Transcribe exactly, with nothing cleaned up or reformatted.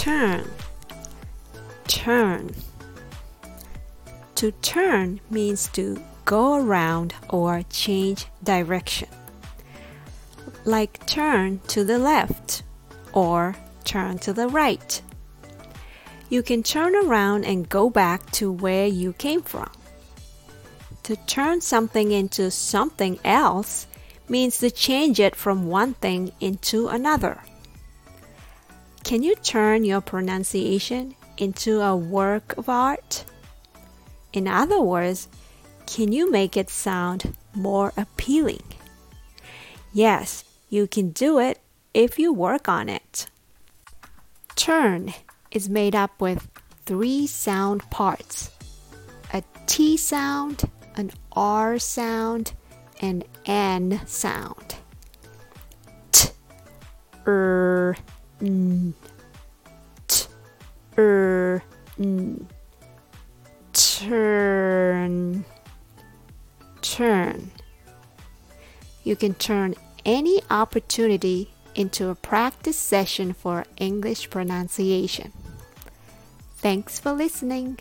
turn, turn. To turn means to go around or change direction. Like turn to the left or turn to the right. You can turn around and go back to where you came from. To turn something into something else means to change it from one thing into another. Can you turn your pronunciation into a work of art? In other words, can you make it sound more appealing? Yes, you can do it if you work on it. Turn is made up with three sound parts, a T sound, an R sound, and an sound. T, er, n, t, er, n. Turn, turn. You can turn any opportunity into a practice session for English pronunciation. Thanks for listening.